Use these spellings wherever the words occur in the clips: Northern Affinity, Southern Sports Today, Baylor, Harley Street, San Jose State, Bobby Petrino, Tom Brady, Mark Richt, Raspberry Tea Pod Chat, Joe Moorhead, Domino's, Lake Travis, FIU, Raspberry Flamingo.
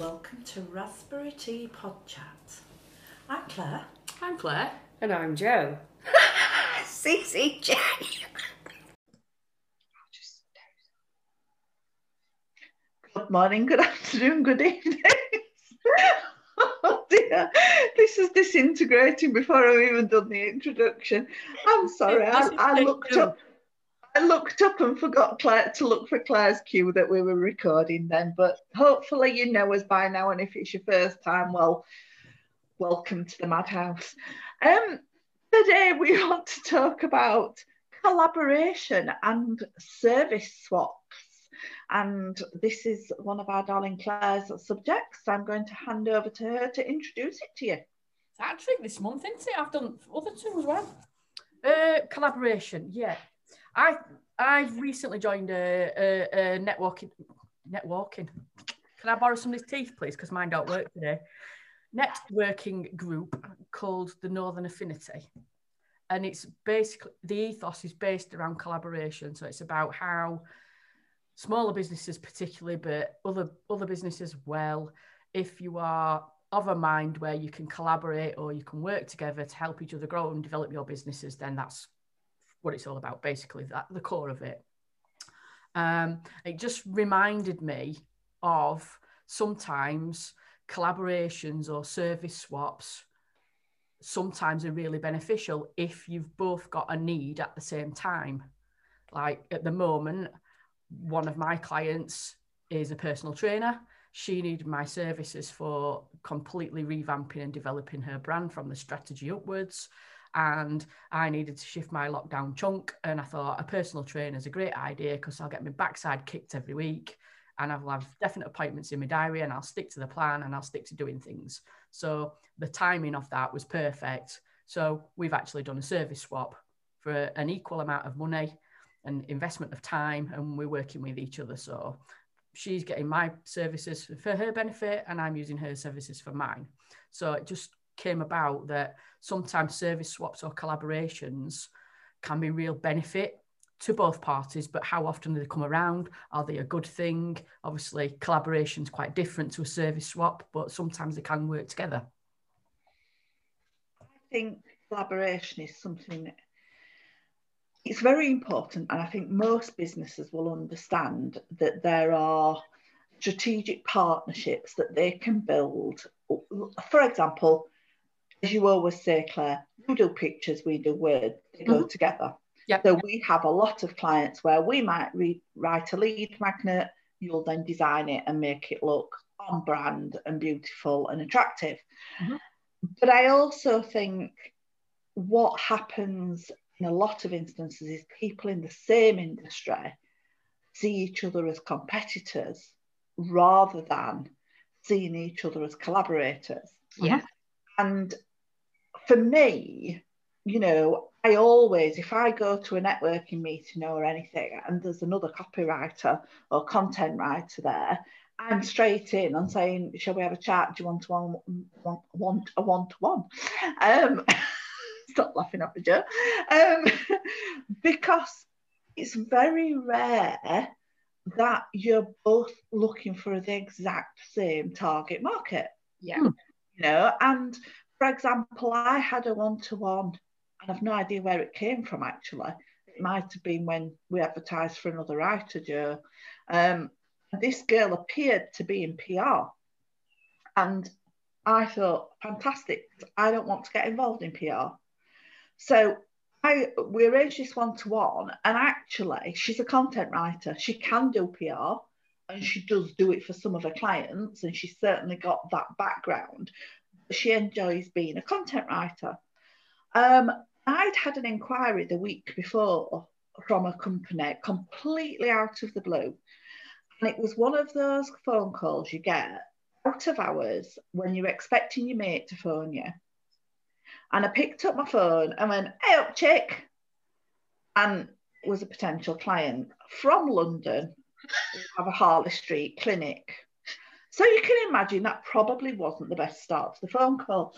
Welcome to Raspberry Tea Pod Chat. I'm Claire. I'm Claire. And I'm Jo. CCJ. Good morning, good afternoon, good evening. Oh dear, this is disintegrating before I've even done the introduction. I'm sorry, I looked up and forgot to look for Claire's cue that we were recording then, but hopefully you know us by now, and if it's your first time, well, welcome to the madhouse. Today we want to talk about collaboration and service swaps, and this is one of our darling Claire's subjects. I'm going to hand over to her to introduce it to you. It's actually this month, isn't it? I've done other two as well. Collaboration, yeah. I've recently joined a networking. Can I borrow somebody's teeth, please? Because mine don't work today. Networking group called the Northern Affinity, and it's basically, the ethos is based around collaboration. So it's about how smaller businesses, particularly, but other businesses as well, if you are of a mind where you can collaborate or you can work together to help each other grow and develop your businesses, then that's what it's all about, basically, that the core of it. It just reminded me of sometimes collaborations or service swaps sometimes are really beneficial if you've both got a need at the same time. Like at the moment, one of my clients is a personal trainer. She needed my services for completely revamping and developing her brand from the strategy upwards. And I needed to shift my lockdown chunk, and I thought a personal trainer is a great idea because I'll get my backside kicked every week and I'll have definite appointments in my diary, and I'll stick to the plan and I'll stick to doing things. So the timing of that was perfect. So we've actually done a service swap for an equal amount of money and investment of time, and we're working with each other. So she's getting my services for her benefit and I'm using her services for mine. So it just came about that sometimes service swaps or collaborations can be real benefit to both parties, but how often do they come around? Are they a good thing? Obviously, collaboration is quite different to a service swap, but sometimes they can work together. I think collaboration is something that it's very important, and I think most businesses will understand that there are strategic partnerships that they can build. For example, as you always say, Claire, you do pictures, we do words, they go together. Yep. So we have a lot of clients where we might write a lead magnet, you'll then design it and make it look on brand and beautiful and attractive. Mm-hmm. But I also think what happens in a lot of instances is people in the same industry see each other as competitors rather than seeing each other as collaborators. Yeah. And for me, you know, I always, if I go to a networking meeting or anything and there's another copywriter or content writer there, I'm straight in and saying, shall we have a chat? Do you want a one-to-one? Stop laughing at me, Joe. Because it's very rare that you're both looking for the exact same target market. Yeah. Hmm. You know, and for example, I had a one-to-one, and I've no idea where it came from, actually. It might have been when we advertised for another writer, Joe. This girl appeared to be in PR, and I thought, fantastic, I don't want to get involved in PR. So we arranged this one-to-one, and actually she's a content writer. She can do PR, and she does do it for some of her clients, and she's certainly got that background. She enjoys being a content writer. I'd had an inquiry the week before from a company completely out of the blue, and it was one of those phone calls you get out of hours when you're expecting your mate to phone you. And I picked up my phone and went, hey up, chick. And it was a potential client from London of a Harley Street clinic. So you can imagine that probably wasn't the best start to the phone call.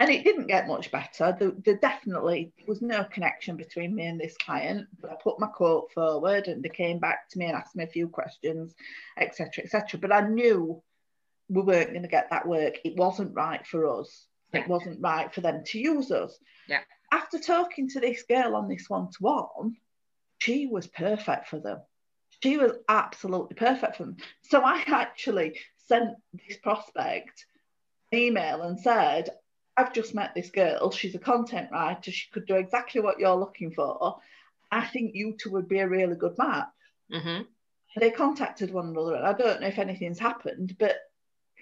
And it didn't get much better. There definitely was no connection between me and this client, but I put my quote forward and they came back to me and asked me a few questions, etc., etc. But I knew we weren't going to get that work. It wasn't right for us. Yeah. It wasn't right for them to use us. Yeah. After talking to this girl on this one-to-one, she was perfect for them. She was absolutely perfect for them. So I actually sent this prospect an email and said, I've just met this girl. She's a content writer. She could do exactly what you're looking for. I think you two would be a really good match. Mm-hmm. They contacted one another. I don't know if anything's happened, but,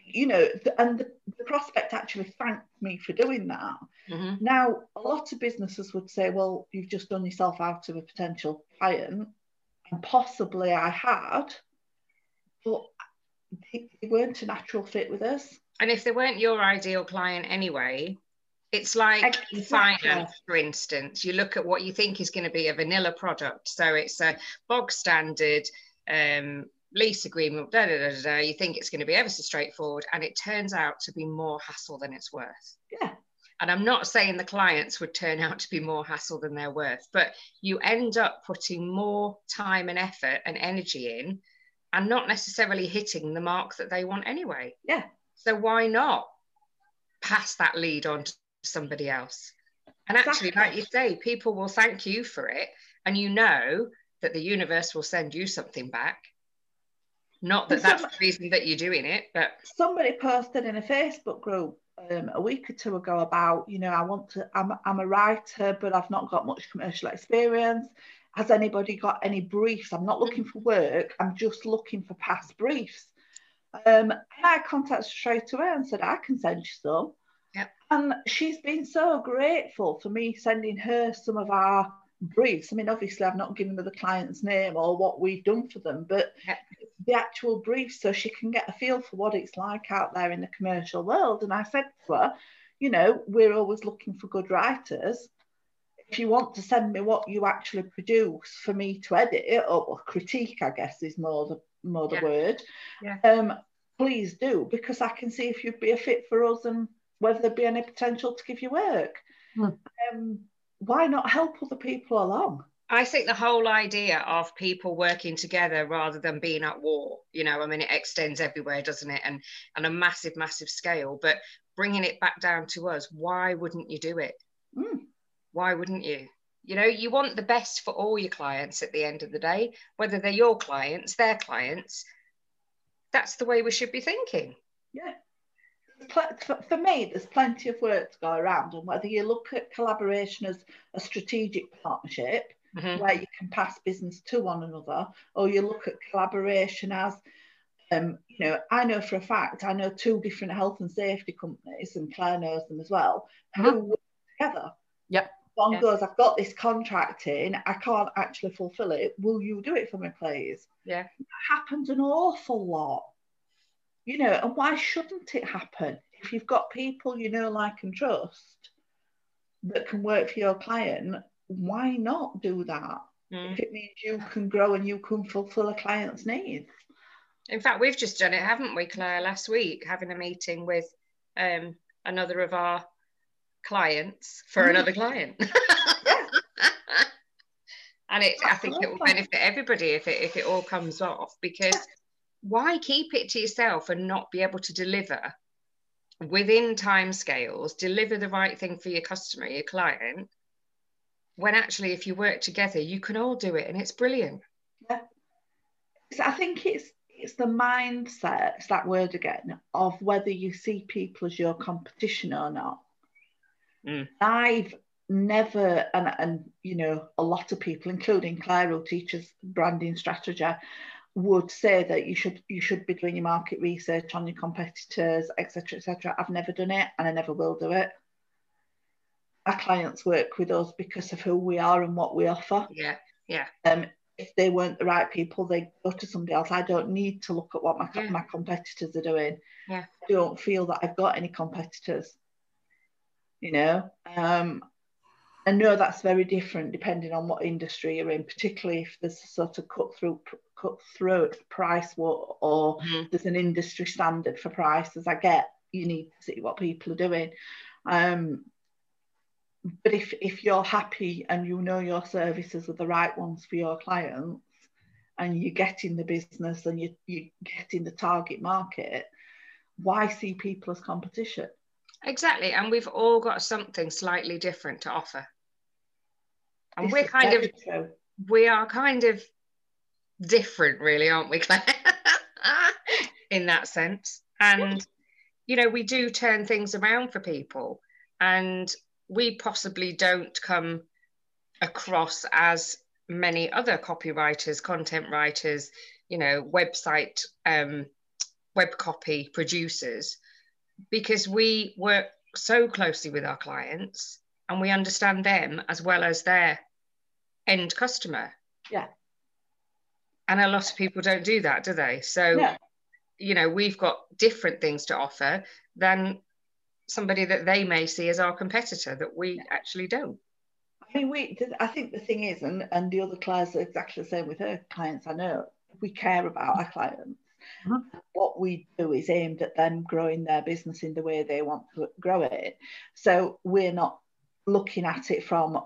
you know, the prospect actually thanked me for doing that. Mm-hmm. Now, a lot of businesses would say, well, you've just done yourself out of a potential client. And possibly I had, but they weren't a natural fit with us. And if they weren't your ideal client anyway, it's like exactly. Finance, for instance, you look at what you think is going to be a vanilla product. So it's a bog standard lease agreement, you think it's going to be ever so straightforward, and it turns out to be more hassle than it's worth. Yeah. And I'm not saying the clients would turn out to be more hassle than they're worth, but you end up putting more time and effort and energy in and not necessarily hitting the mark that they want anyway. Yeah. So why not pass that lead on to somebody else? And actually, like you say, people will thank you for it. And you know that the universe will send you something back. Not that that's the reason that you're doing it, but... Somebody posted in a Facebook group a week or two ago about, you know, I'm a writer, but I've not got much commercial experience. Has anybody got any briefs? I'm not looking for work. I'm just looking for past briefs. And I contacted straight away and said, I can send you some. Yep. And she's been so grateful for me sending her some of our briefs. I mean, obviously, I've not given her the client's name or what we've done for them, but yep. The actual briefs, so she can get a feel for what it's like out there in the commercial world. And I said to her, you know, we're always looking for good writers. If you want to send me what you actually produce for me to edit or critique, I guess is more the yeah. word, yeah. Please do, because I can see if you'd be a fit for us and whether there'd be any potential to give you work. Mm. Why not help other people along? I think the whole idea of people working together rather than being at war, you know, I mean, it extends everywhere, doesn't it? And on a massive, massive scale, but bringing it back down to us, why wouldn't you do it? Mm. Why wouldn't you? You know, you want the best for all your clients at the end of the day, whether they're your clients, their clients. That's the way we should be thinking. Yeah. For me, there's plenty of work to go around. And whether you look at collaboration as a strategic partnership, mm-hmm. where you can pass business to one another, or you look at collaboration as, you know, I know for a fact, I know two different health and safety companies, and Claire knows them as well, mm-hmm. who work together. Yep. One yeah. goes, I've got this contract in, I can't actually fulfill it. Will you do it for me, please? Yeah. That happens an awful lot. You know, and why shouldn't it happen? If you've got people you know, like and trust that can work for your client, why not do that? Mm. If it means you can grow and you can fulfill a client's needs. In fact, we've just done it, haven't we, Claire, last week, having a meeting with another of our clients for another client. And it, I think it will benefit everybody if it all comes off, because why keep it to yourself and not be able to deliver within time scales, deliver the right thing for your customer, your client, when actually if you work together you can all do it, and it's brilliant. Yeah. So I think it's the mindset, it's that word again, of whether you see people as your competition or not. Mm. I've never, and you know, a lot of people, including Claire, who teaches branding strategy, would say that you should be doing your market research on your competitors, etc., etc. I've never done it, and I never will do it. Our clients work with us because of who we are and what we offer. Yeah, yeah. If they weren't the right people, they go to somebody else. I don't need to look at what my competitors are doing. Yeah. I don't feel that I've got any competitors. You know, I know that's very different depending on what industry you're in, particularly if there's a sort of cutthroat price war, or mm-hmm. there's an industry standard for prices. I get you need to see what people are doing. But if you're happy and you know your services are the right ones for your clients, and you're getting the business and you're getting the target market, why see people as competition? Exactly. And we've all got something slightly different to offer. And this we are kind of different, really, aren't we, Claire? In that sense. And, you know, we do turn things around for people, and we possibly don't come across as many other copywriters, content writers, you know, website, web copy producers, because we work so closely with our clients and we understand them as well as their end customer. Yeah. And a lot of people don't do that, do they? So, yeah, you know, we've got different things to offer than somebody that they may see as our competitor that we actually don't. I mean, I think the thing is, and the other clients are exactly the same with her clients, I know, we care about our clients. Mm-hmm. What we do is aimed at them growing their business in the way they want to grow it. So we're not looking at it from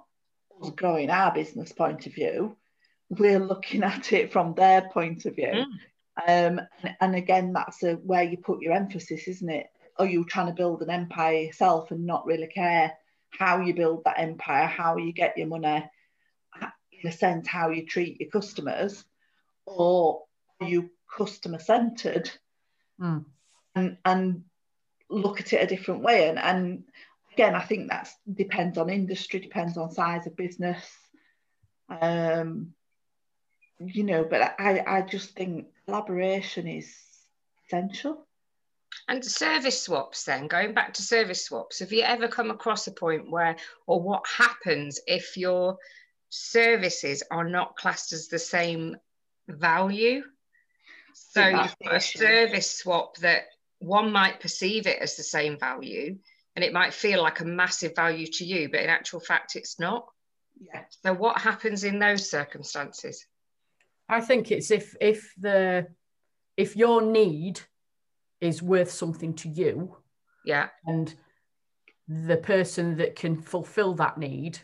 us growing our business point of view. We're looking at it from their point of view. Mm. And again, that's where you put your emphasis, isn't it? Are you trying to build an empire yourself and not really care how you build that empire, how you get your money, in a sense, how you treat your customers? Or are you customer-centred and look at it a different way? And again, I think that depends on industry, depends on size of business. You know, but I just think collaboration is essential. And service swaps then, going back to service swaps, have you ever come across a point where, or what happens if your services are not classed as the same value? So you've got a service swap that one might perceive it as the same value, and it might feel like a massive value to you, but in actual fact, it's not. Yeah. So what happens in those circumstances? I think it's if your need is worth something to you, yeah, and the person that can fulfill that need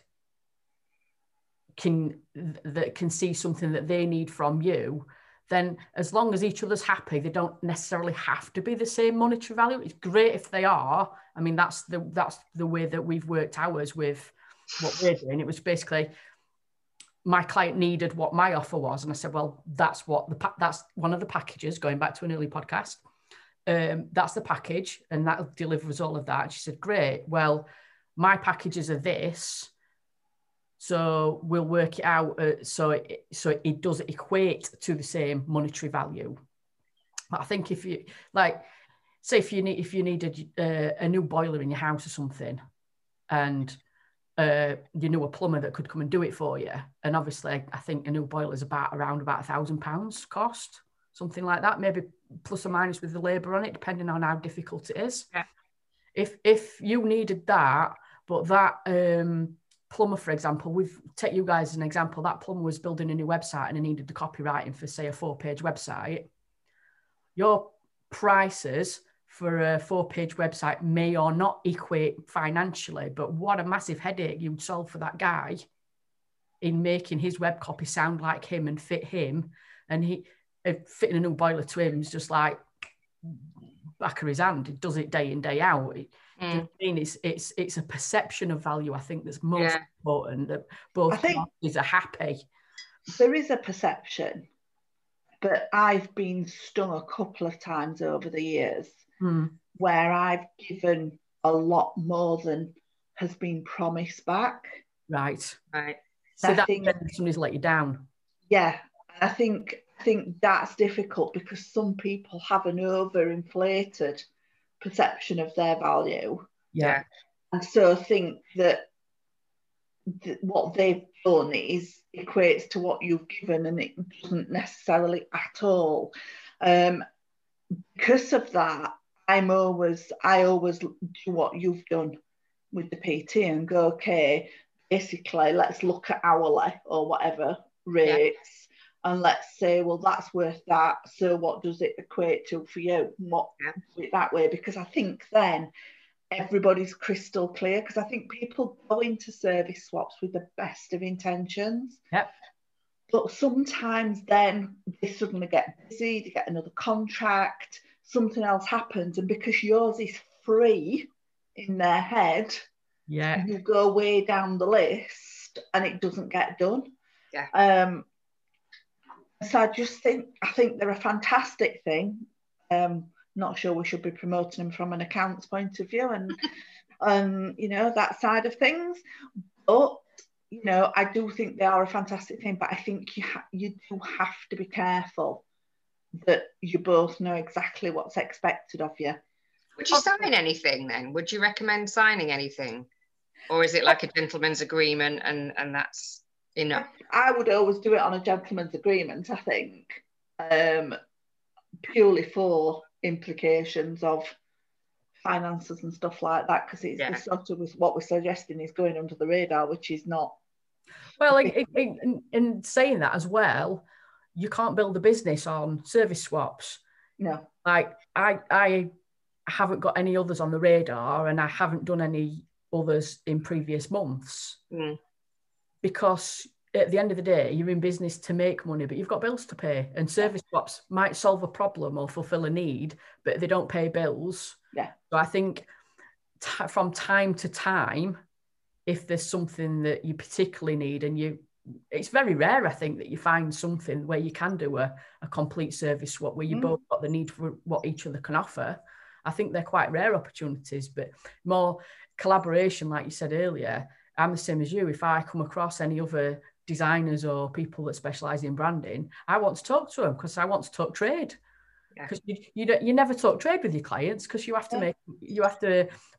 can see something that they need from you, then as long as each other's happy, they don't necessarily have to be the same monetary value. It's great if they are. I mean, that's the way that we've worked ours with what we're doing. It was basically my client needed what my offer was, and I said, well, that's one of the packages, going back to an early podcast. That's the package, and that delivers all of that. And she said, great, well, my packages are this, so we'll work it out so it does equate to the same monetary value. But I think if you, like, say if you needed a new boiler in your house or something, and you knew a plumber that could come and do it for you, and obviously I think a new boiler is around about £1,000 cost, something like that, maybe plus or minus with the labour on it, depending on how difficult it is. Yeah. If you needed that, but that plumber, for example, we've take you guys as an example, that plumber was building a new website and he needed the copywriting for, say, a 4-page website. Your prices for a 4-page website may or not equate financially, but what a massive headache you'd solve for that guy in making his web copy sound like him and fit him. And fitting a new boiler to him is just like back of his hand. It does it day in, day out. Do you know what I mean? It's a perception of value, I think, that's most important, that both parties are happy. There is a perception, but I've been stung a couple of times over the years where I've given a lot more than has been promised back. Right. So that somebody's let you down. Yeah, I think that's difficult because some people have an overinflated perception of their value. Yeah. And so think that what they've done is equates to what you've given, and it doesn't necessarily at all. Because of that, I always do what you've done with the PT and go, okay, basically let's look at hourly or whatever rates. And let's say, well, that's worth that. So what does it equate to for you? What do it that way? Because I think then everybody's crystal clear, because I think people go into service swaps with the best of intentions. Yep. But sometimes then they suddenly get busy, they get another contract, something else happens, and because yours is free in their head, yeah, you go way down the list and it doesn't get done. Yeah. So I just think, I think they're a fantastic thing. Not sure we should be promoting them from an accounts point of view and, you know, that side of things. But, you know, I do think they are a fantastic thing, but I think you do have to be careful that you both know exactly what's expected of you. Would you sign anything then? Would you recommend signing anything? Or is it like a gentleman's agreement and that's enough? I would always do it on a gentleman's agreement, I think, purely for implications of finances and stuff like that, because it's yeah, sort of what we're suggesting is going under the radar, which is not. Well, in saying that as well, you can't build a business on service swaps. No. Like I haven't got any others on the radar, and I haven't done any others in previous months, because at the end of the day, you're in business to make money, but you've got bills to pay, and service swaps might solve a problem or fulfill a need, but they don't pay bills. Yeah. So I think from time to time, if there's something that you particularly need, and it's very rare, I think, that you find something where you can do a complete service swap where you both got the need for what each other can offer. I think they're quite rare opportunities, but more collaboration, like you said earlier. I'm the same as you. If I come across any other designers or people that specialise in branding, I want to talk to them because I want to talk trade. Because you never talk trade with your clients, because you have to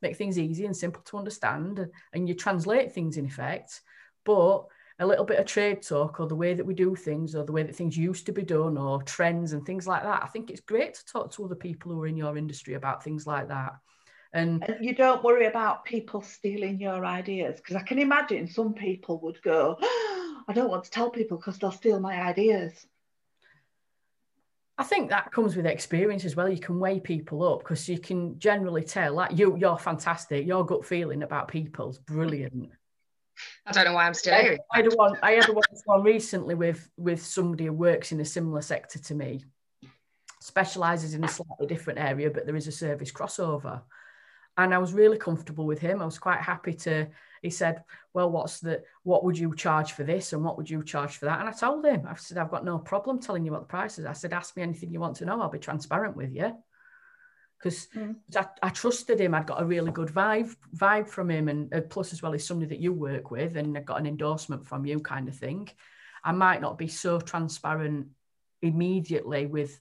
make things easy and simple to understand, and you translate things in effect. But a little bit of trade talk, or the way that we do things, or the way that things used to be done, or trends and things like that, I think it's great to talk to other people who are in your industry about things like that. And you don't worry about people stealing your ideas, because I can imagine some people would go, oh, I don't want to tell people because they'll steal my ideas. I think that comes with experience as well. You can weigh people up, because you can generally tell, like you're fantastic, your gut feeling about people's brilliant. I don't know why I'm still here. I had one recently with somebody who works in a similar sector to me, specialises in a slightly different area, but there is a service crossover. And I was really comfortable with him. I was quite happy to, he said, well, what would you charge for this? And what would you charge for that? And I told him, I said, I've got no problem telling you what the price is. I said, ask me anything you want to know. I'll be transparent with you. Because I trusted him. I'd got a really good vibe from him. And plus as well, he's somebody that you work with, and I've got an endorsement from you kind of thing. I might not be so transparent immediately with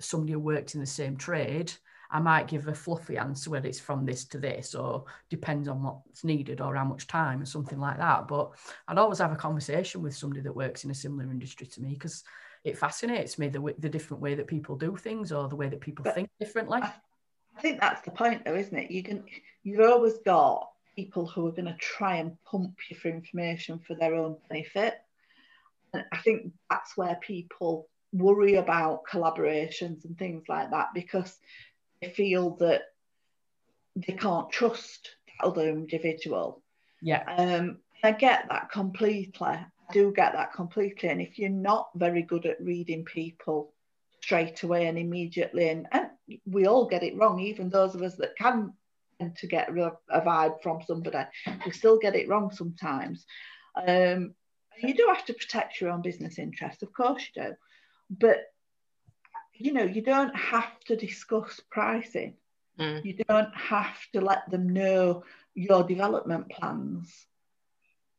somebody who worked in the same trade. I might give a fluffy answer whether it's from this to this, or depends on what's needed or how much time or something like that. But I'd always have a conversation with somebody that works in a similar industry to me, because it fascinates me, the different way that people do things, or the way that people think differently. I think that's the point though, isn't it? You've always got people who are going to try and pump you for information for their own benefit. And I think that's where people worry about collaborations and things like that, because they feel that they can't trust that other individual. Yeah. I get that completely. I do get that completely. And if you're not very good at reading people straight away and immediately, and we all get it wrong, even those of us that can tend to get a vibe from somebody, we still get it wrong sometimes. You do have to protect your own business interests, of course you do. But you know, you don't have to discuss pricing. You don't have to let them know your development plans.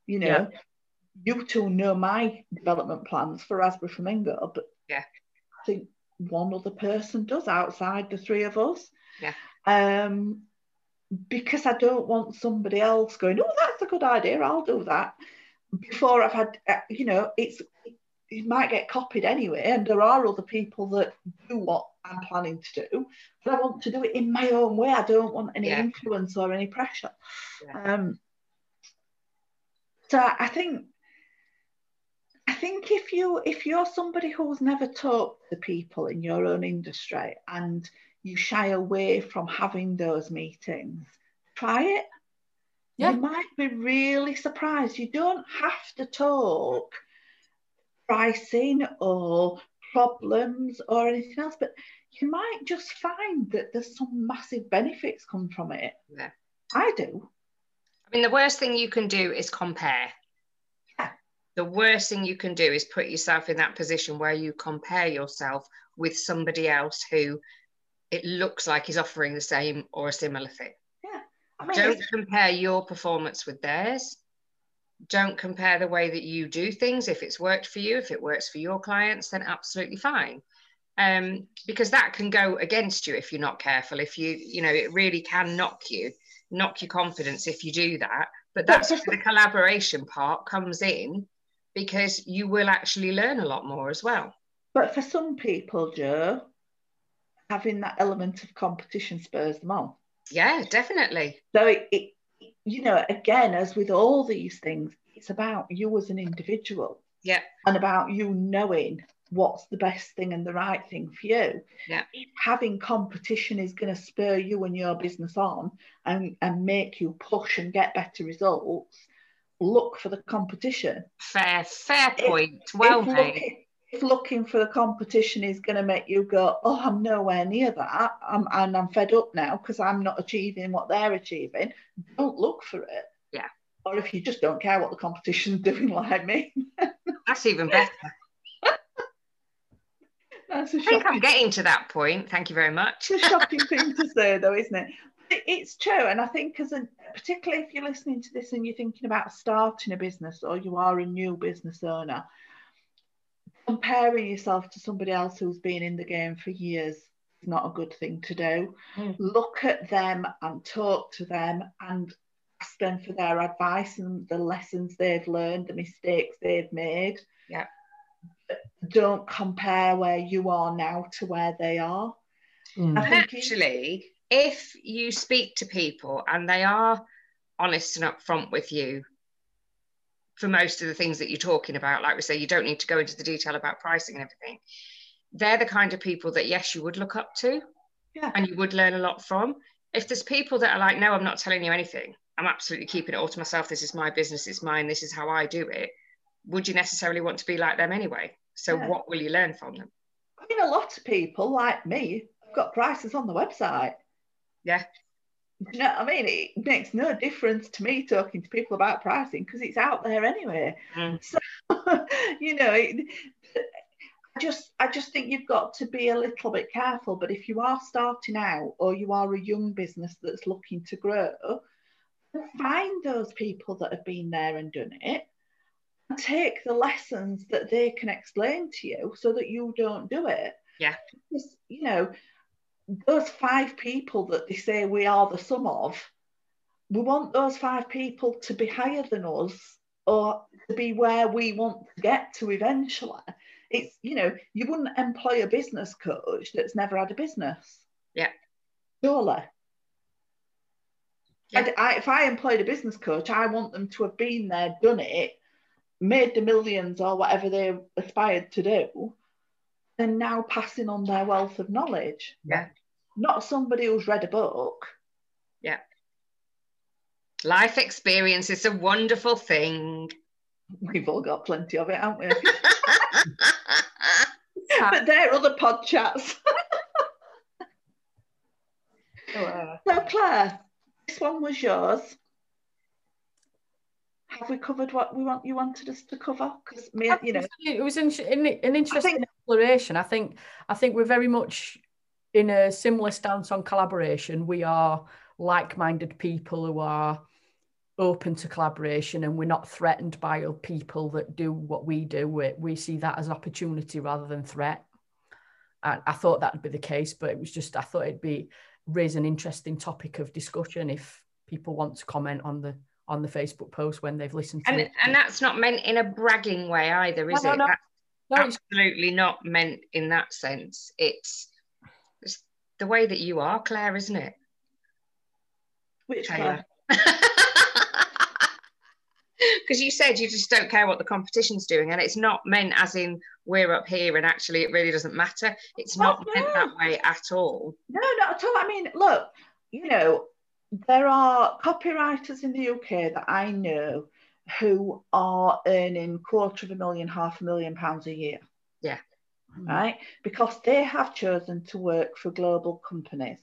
You know, you two know my development plans for Raspberry Flamingo, but I think one other person does outside the three of us. Yeah. Because I don't want somebody else going, oh, that's a good idea, I'll do that. Before I've had, you know, it might get copied anyway, and there are other people that do what I'm planning to do, but I want to do it in my own way. I don't want any influence or any pressure. Yeah. So I think if you're somebody who's never talked to people in your own industry, and you shy away from having those meetings, try it. Yeah. You might be really surprised. You don't have to talk pricing or problems or anything else, but you might just find that there's some massive benefits come from it. Yeah. I do. I mean, the worst thing you can do is compare. Yeah. The worst thing you can do is put yourself in that position where you compare yourself with somebody else who it looks like is offering the same or a similar thing. Yeah. I mean, don't compare your performance with theirs. Don't compare the way that you do things. If it's worked for you, if it works for your clients, then absolutely fine. Because that can go against you if you're not careful. If you know, it really can knock your confidence if you do that. But that's where the collaboration part comes in, because you will actually learn a lot more as well. But for some people, Joe, having that element of competition spurs them on. Yeah, definitely. So it you know, again, as with all these things, it's about you as an individual. Yeah. And about you knowing what's the best thing and the right thing for you. Yeah. Having competition is going to spur you and your business on and make you push and get better results. Look for the competition. Fair point. Well made. If looking for the competition is going to make you go, oh, I'm nowhere near that, and I'm fed up now because I'm not achieving what they're achieving, don't look for it. Yeah. Or if you just don't care what the competition's doing, like me. That's even better. That's I think I'm getting to that point. Thank you very much. It's a shocking thing to say, though, isn't it? It's true. And I think, particularly if you're listening to this and you're thinking about starting a business or you are a new business owner, comparing yourself to somebody else who's been in the game for years is not a good thing to do. Mm. Look at them and talk to them and ask them for their advice and the lessons they've learned, the mistakes they've made. Yeah. Don't compare where you are now to where they are. Mm. And actually, if you speak to people and they are honest and upfront with you, for most of the things that you're talking about, like we say, you don't need to go into the detail about pricing and everything. They're the kind of people that, yes, you would look up to, yeah, and you would learn a lot from. If there's people that are like, no, I'm not telling you anything, I'm absolutely keeping it all to myself, this is my business, it's mine, this is how I do it, would you necessarily want to be like them anyway? So yeah, what will you learn from them? I mean, a lot of people like me have got prices on the website. Yeah. You know what I mean? It makes no difference to me talking to people about pricing because it's out there anyway. Mm. So, you know, I just think you've got to be a little bit careful. But if you are starting out or you are a young business that's looking to grow, find those people that have been there and done it and take the lessons that they can explain to you so that you don't do it. Yeah. Because, you know, those 5 people that they say we are the sum of, we want those 5 people to be higher than us or to be where we want to get to eventually. It's, you know, you wouldn't employ a business coach that's never had a business. Yeah. Surely. Yeah. If I employed a business coach, I want them to have been there, done it, made the millions or whatever they aspired to do, and now passing on their wealth of knowledge. Yeah. Not somebody who's read a book. Yeah. Life experience is a wonderful thing. We've all got plenty of it, haven't we? But there are other pod chats. So Claire, this one was yours. Have we covered what you wanted us to cover? Because you know, it was an interesting exploration. I think we're very much in a similar stance on collaboration. We are like-minded people who are open to collaboration, and we're not threatened by other people that do what we do. We see that as opportunity rather than threat. And I thought that'd be the case, but it was just I thought it'd be raise an interesting topic of discussion if people want to comment on the Facebook post when they've listened to it. And that's not meant in a bragging way either, is it? No, absolutely not meant in that sense. It's the way that you are, Claire, isn't it? Which Claire? Because you said you just don't care what the competition's doing, and it's not meant as in we're up here and actually it really doesn't matter. It's not meant that way at all. No, not at all. I mean, look, you know, there are copywriters in the UK that I know who are earning £250,000, £500,000 a year. Yeah. Right? Because they have chosen to work for global companies.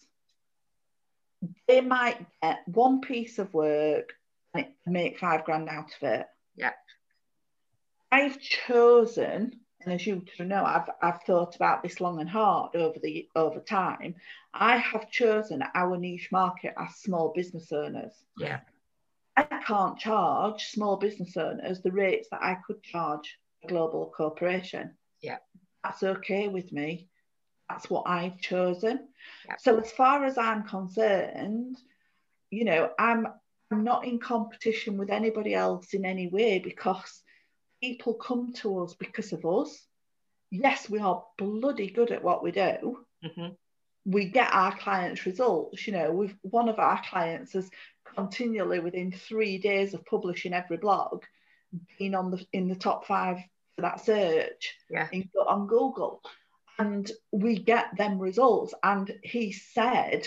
They might get one piece of work and make £5,000 out of it. Yeah. I've chosen, and as you know, I've thought about this long and hard over time. I have chosen our niche market as small business owners. Yeah. I can't charge small business owners the rates that I could charge a global corporation. Yeah. That's okay with me. That's what I've chosen. Yeah. So as far as I'm concerned, you know, I'm not in competition with anybody else in any way, because people come to us because of us. Yes, we are bloody good at what we do. Mm-hmm. We get our clients results. You know, we've, one of our clients has continually, within 3 days of publishing every blog, been on the in the top 5 for that search, yeah, on Google, and we get them results. And he said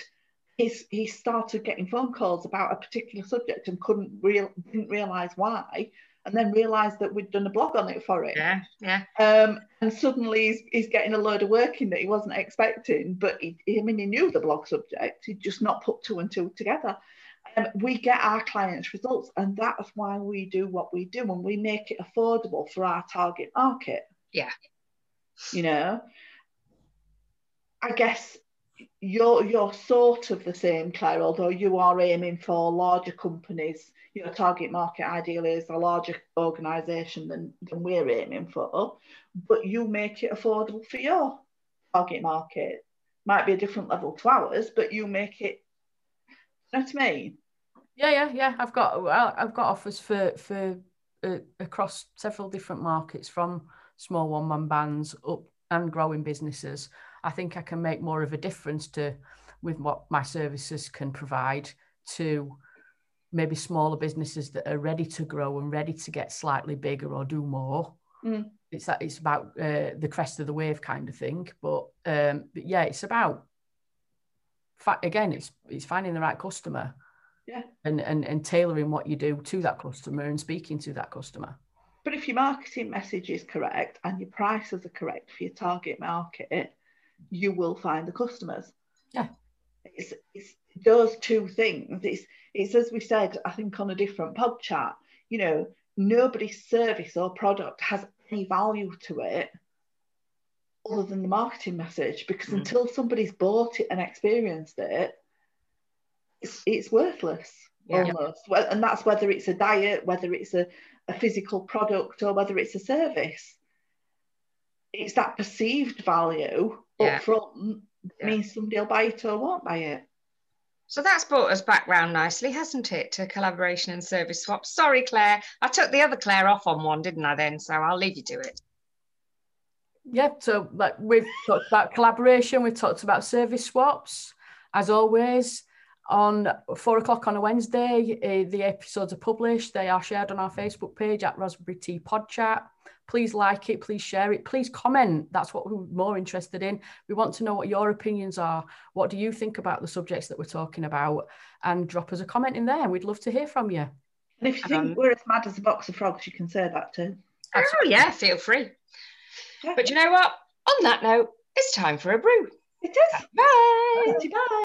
he started getting phone calls about a particular subject and didn't realise why, and then realised that we'd done a blog on it for it. Yeah, yeah. And suddenly he's getting a load of work in that he wasn't expecting, but he knew the blog subject, he'd just not put two and two together. We get our clients' results, and that's why we do what we do, and we make it affordable for our target market. Yeah. You know, I guess you're sort of the same, Claire, although you are aiming for larger companies. Your target market ideally is a larger organisation than we're aiming for, but you make it affordable for your target market. Might be a different level to ours, but you make it, you know what I mean? Yeah. I've got offers for across several different markets, from small one-man bands up and growing businesses. I think I can make more of a difference with what my services can provide to maybe smaller businesses that are ready to grow and ready to get slightly bigger or do more. Mm. It's about the crest of the wave kind of thing. But yeah, it's about, again, it's finding the right customer, yeah, and tailoring what you do to that customer and speaking to that customer. But if your marketing message is correct and your prices are correct for your target market, you will find the customers. Yeah, it's those two things. It's as we said, I think, on a different pod chat. You know, nobody's service or product has any value to it other than the marketing message, because mm-hmm. until somebody's bought it and experienced it, it's worthless, yeah, almost. Yeah. And that's whether it's a diet, whether it's a physical product, or whether it's a service. It's that perceived value yeah. up front that yeah. means somebody will buy it or won't buy it. So that's brought us back round nicely, hasn't it, to collaboration and service swap. Sorry, Claire, I took the other Claire off on one, didn't I then? So I'll leave you to it. Yeah, so like we've talked about collaboration, we've talked about service swaps. As always, on 4 o'clock on a Wednesday, the episodes are published. They are shared on our Facebook page at Raspberry Tea Pod Chat. Please like it, please share it, please comment. That's what we're more interested in. We want to know what your opinions are. What do you think about the subjects that we're talking about? And drop us a comment in there. We'd love to hear from you. And if you think we're as mad as a box of frogs, you can say that too. Absolutely. Oh, yeah, feel free. Yeah. But you know what? On that note, it's time for a brew. It is. Bye. Bye.